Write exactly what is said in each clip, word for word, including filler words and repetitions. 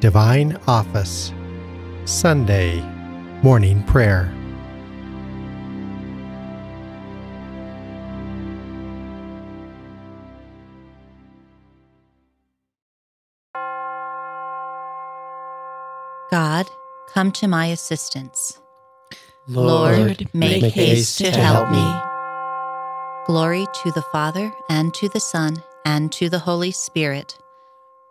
Divine Office, Sunday, Morning Prayer. God, come to my assistance. Lord, Lord make, make haste, haste to help me. Glory to the Father, and to the Son, and to the Holy Spirit,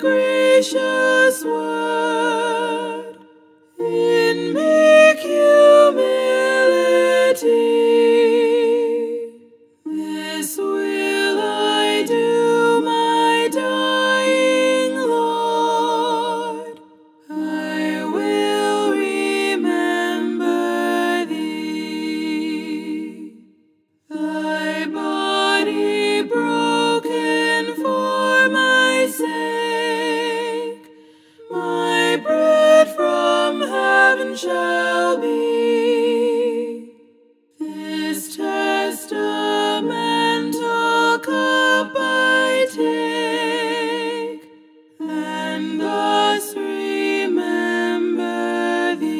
Gracious word, in meek humility, this will I do, my dying Lord, I will remember thee. Thy body broken for my sin, shall be this testamental cup I take, and thus remember thee.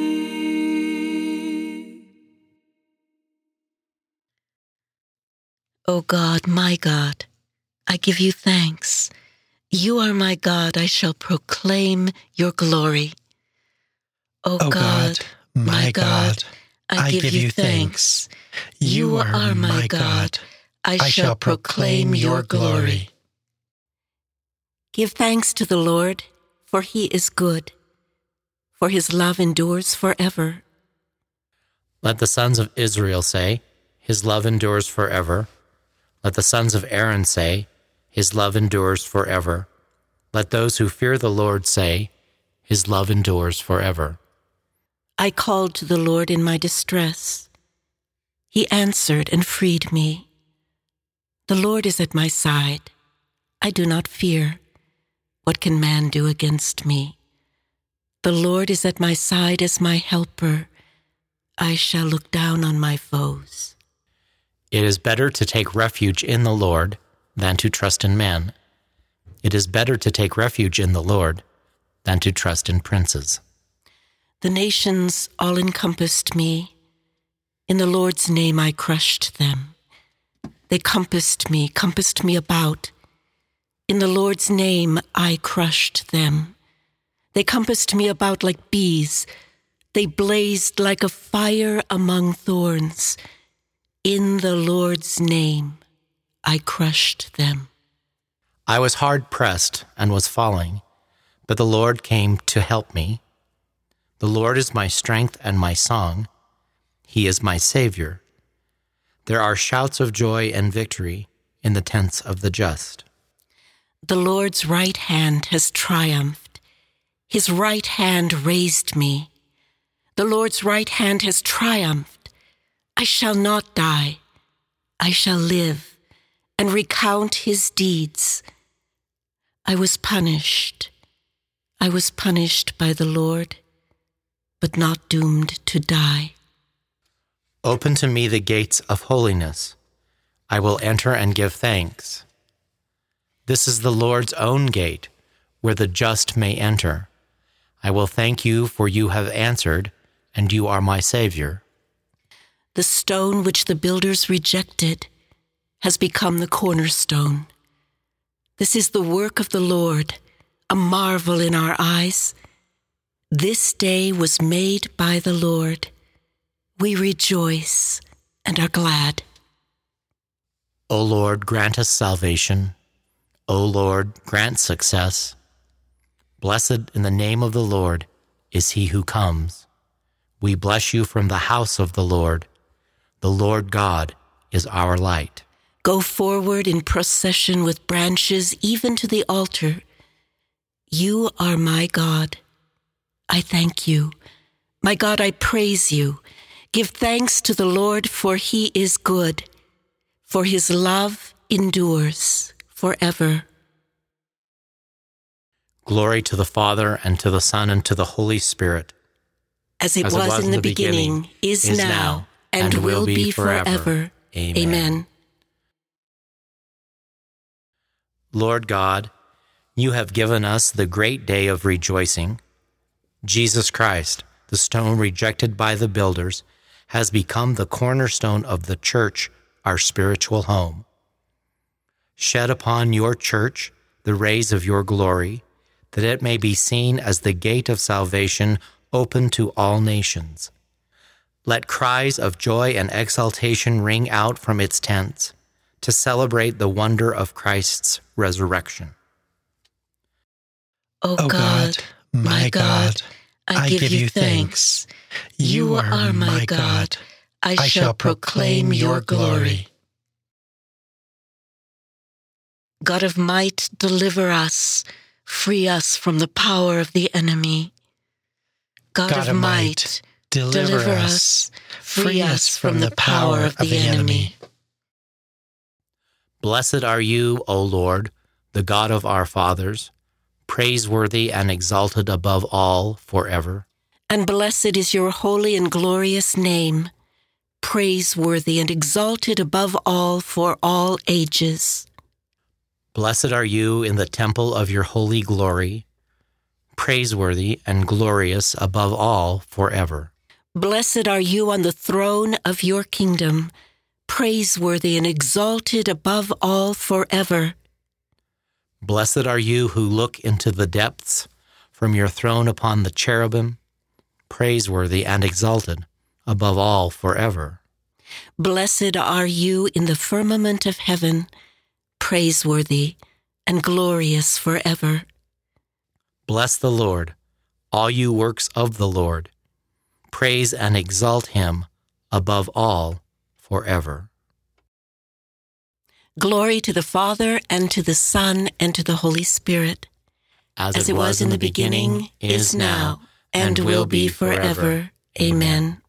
O God, my God, I give you thanks. You are my God, I shall proclaim your glory. O God, God, my God, I give you thanks. You are my God, I shall proclaim your glory. Give thanks to the Lord, for he is good, for his love endures forever. Let the sons of Israel say, his love endures forever. Let the sons of Aaron say, his love endures forever. Let those who fear the Lord say, his love endures forever. I called to the Lord in my distress. He answered and freed me. The Lord is at my side. I do not fear. What can man do against me? The Lord is at my side as my helper. I shall look down on my foes. It is better to take refuge in the Lord than to trust in man. It is better to take refuge in the Lord than to trust in princes. The nations all encompassed me. In the Lord's name I crushed them. They compassed me, compassed me about. In the Lord's name I crushed them. They compassed me about like bees. They blazed like a fire among thorns. In the Lord's name I crushed them. I was hard pressed and was falling, but the Lord came to help me. The Lord is my strength and my song. He is my Savior. There are shouts of joy and victory in the tents of the just. The Lord's right hand has triumphed. His right hand raised me. The Lord's right hand has triumphed. I shall not die. I shall live and recount his deeds. I was punished. I was punished by the Lord, but not doomed to die. Open to me the gates of holiness. I will enter and give thanks. This is the Lord's own gate, where the just may enter. I will thank you, for you have answered, and you are my Savior. The stone which the builders rejected has become the cornerstone. This is the work of the Lord, a marvel in our eyes. This day was made by the Lord. We rejoice and are glad. O Lord, grant us salvation. O Lord, grant success. Blessed in the name of the Lord is he who comes. We bless you from the house of the Lord. The Lord God is our light. Go forward in procession with branches, even to the altar. You are my God. I thank you. My God, I praise you. Give thanks to the Lord, for he is good, for his love endures forever. Glory to the Father, and to the Son, and to the Holy Spirit. As it, As was, it was in the, the beginning, beginning is, is now, now and, and will, will be, be forever. forever. Amen. Amen. Lord God, you have given us the great day of rejoicing. Jesus Christ, the stone rejected by the builders, has become the cornerstone of the church, our spiritual home. Shed upon your church the rays of your glory, that it may be seen as the gate of salvation open to all nations. Let cries of joy and exultation ring out from its tents, to celebrate the wonder of Christ's resurrection. O God, God, my God, I give you thanks. You are my God. I shall proclaim your glory. God of might, deliver us. Free us from the power of the enemy. God, God of might, deliver us. Free us from the power of the enemy. Blessed are you, O Lord, the God of our fathers, praiseworthy and exalted above all forever. And blessed is your holy and glorious name, praiseworthy and exalted above all for all ages. Blessed are you in the temple of your holy glory, praiseworthy and glorious above all forever. Blessed are you on the throne of your kingdom, praiseworthy and exalted above all forever. Blessed are you who look into the depths from your throne upon the cherubim, praiseworthy and exalted above all forever. Blessed are you in the firmament of heaven, praiseworthy and glorious forever. Bless the Lord, all you works of the Lord. Praise and exalt him above all forever. Glory to the Father, and to the Son, and to the Holy Spirit. As, As it was, was in the beginning, beginning is now, and, and will be forever. Amen.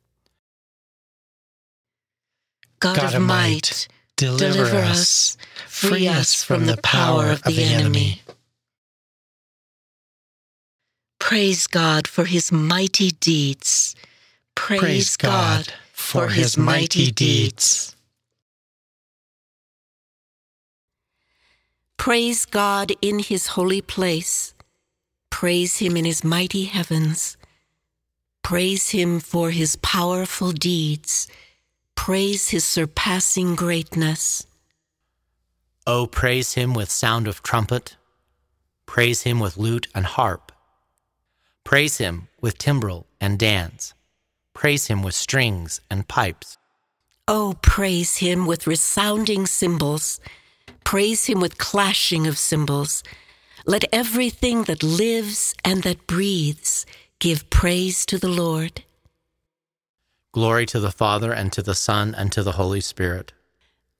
God, God of might, deliver, deliver us, free us from the power of the enemy. Praise God for his mighty deeds. Praise, Praise God for his mighty deeds. Praise God in his holy place. Praise him in his mighty heavens. Praise him for his powerful deeds. Praise his surpassing greatness. Oh, praise him with sound of trumpet. Praise him with lute and harp. Praise him with timbrel and dance. Praise him with strings and pipes. Oh, praise him with resounding cymbals. Praise him with clashing of cymbals. Let everything that lives and that breathes give praise to the Lord. Glory to the Father, and to the Son, and to the Holy Spirit.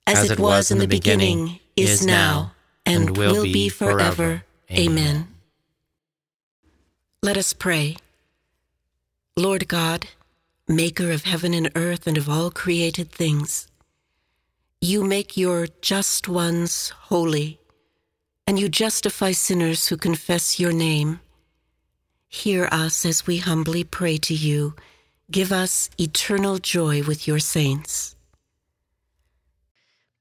As, As it, it was, was in the beginning, beginning is now, and, and will, will be forever. forever. Amen. Let us pray. Lord God, maker of heaven and earth and of all created things, you make your just ones holy, and you justify sinners who confess your name. Hear us as we humbly pray to you. Give us eternal joy with your saints.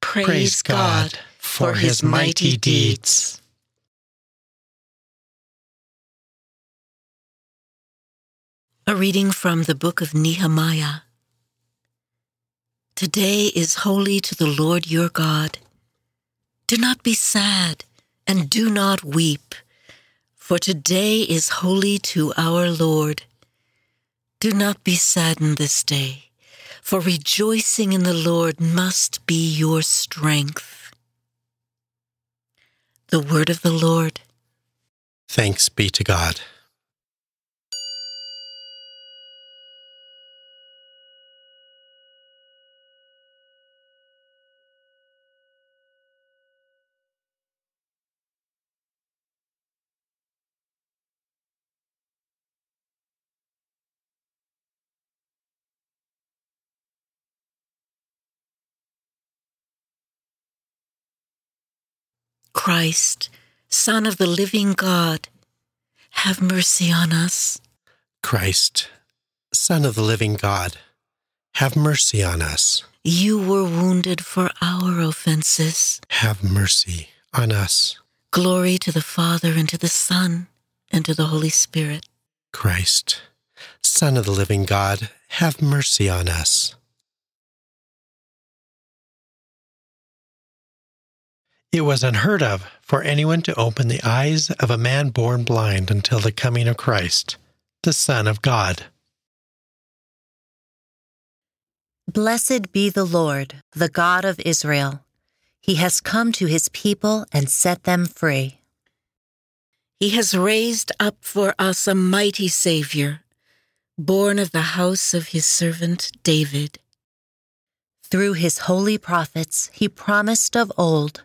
Praise, Praise God for his mighty deeds. A reading from the book of Nehemiah. Today is holy to the Lord your God. Do not be sad and do not weep, for today is holy to our Lord. Do not be saddened this day, for rejoicing in the Lord must be your strength. The word of the Lord. Thanks be to God. Christ, Son of the living God, have mercy on us. Christ, Son of the living God, have mercy on us. You were wounded for our offenses. Have mercy on us. Glory to the Father, and to the Son, and to the Holy Spirit. Christ, Son of the living God, have mercy on us. It was unheard of for anyone to open the eyes of a man born blind until the coming of Christ, the Son of God. Blessed be the Lord, the God of Israel. He has come to his people and set them free. He has raised up for us a mighty Savior, born of the house of his servant David. Through his holy prophets, he promised of old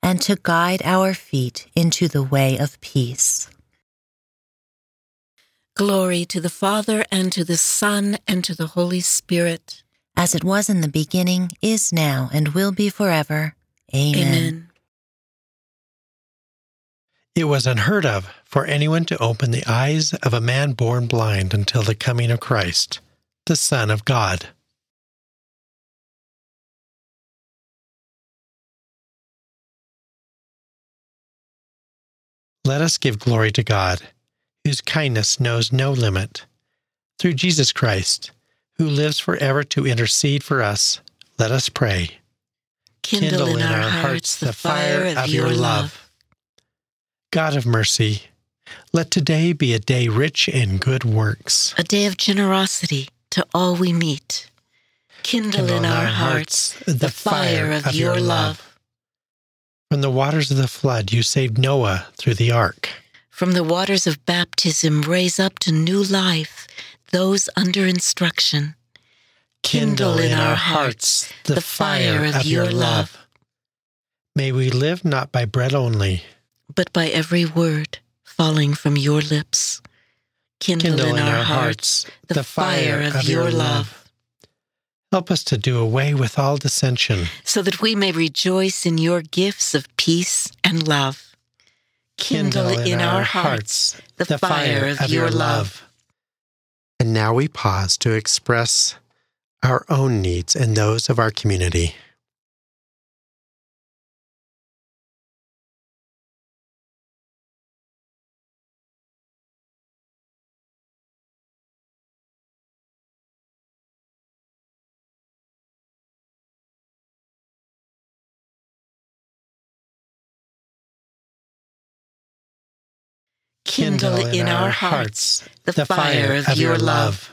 and to guide our feet into the way of peace. Glory to the Father, and to the Son, and to the Holy Spirit. As it was in the beginning, is now, and will be forever. Amen. Amen. It was unheard of for anyone to open the eyes of a man born blind until the coming of Christ, the Son of God. Let us give glory to God, whose kindness knows no limit. Through Jesus Christ, who lives forever to intercede for us, let us pray. Kindle, Kindle in our, our hearts the fire of, of your love. God of mercy, let today be a day rich in good works, a day of generosity to all we meet. Kindle, Kindle in our, our hearts the fire of, of your, your love. From the waters of the flood, you saved Noah through the ark. From the waters of baptism, raise up to new life those under instruction. Kindle in our hearts the fire of your love. May we live not by bread only, but by every word falling from your lips. Kindle in our hearts the fire of your love. Help us to do away with all dissension, so that we may rejoice in your gifts of peace and love. Kindle, Kindle in, in our hearts the, the fire of, of your love. And now we pause to express our own needs and those of our community. Kindle in our hearts the fire of your love.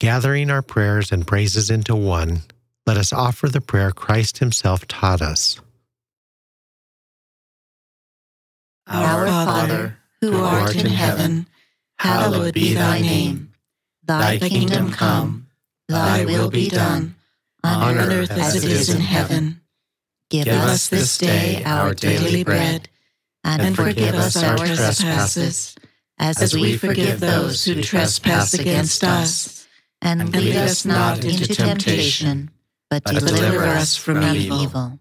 Gathering our prayers and praises into one, let us offer the prayer Christ himself taught us. Our Father, who art in heaven, hallowed be thy name. Thy kingdom come, thy will be done, on earth as it is in heaven. Give us this day our daily bread, and forgive us our trespasses, as we forgive those who trespass against us. And lead us not into temptation, but deliver us from evil.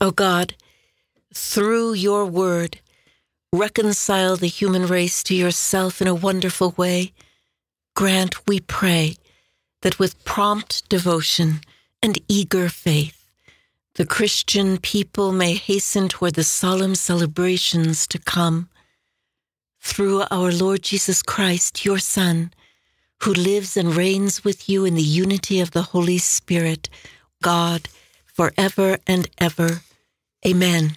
O God, through your word, reconcile the human race to yourself in a wonderful way. Grant, we pray, that with prompt devotion and eager faith, the Christian people may hasten toward the solemn celebrations to come. Through our Lord Jesus Christ, your Son, who lives and reigns with you in the unity of the Holy Spirit, God, forever and ever. Amen.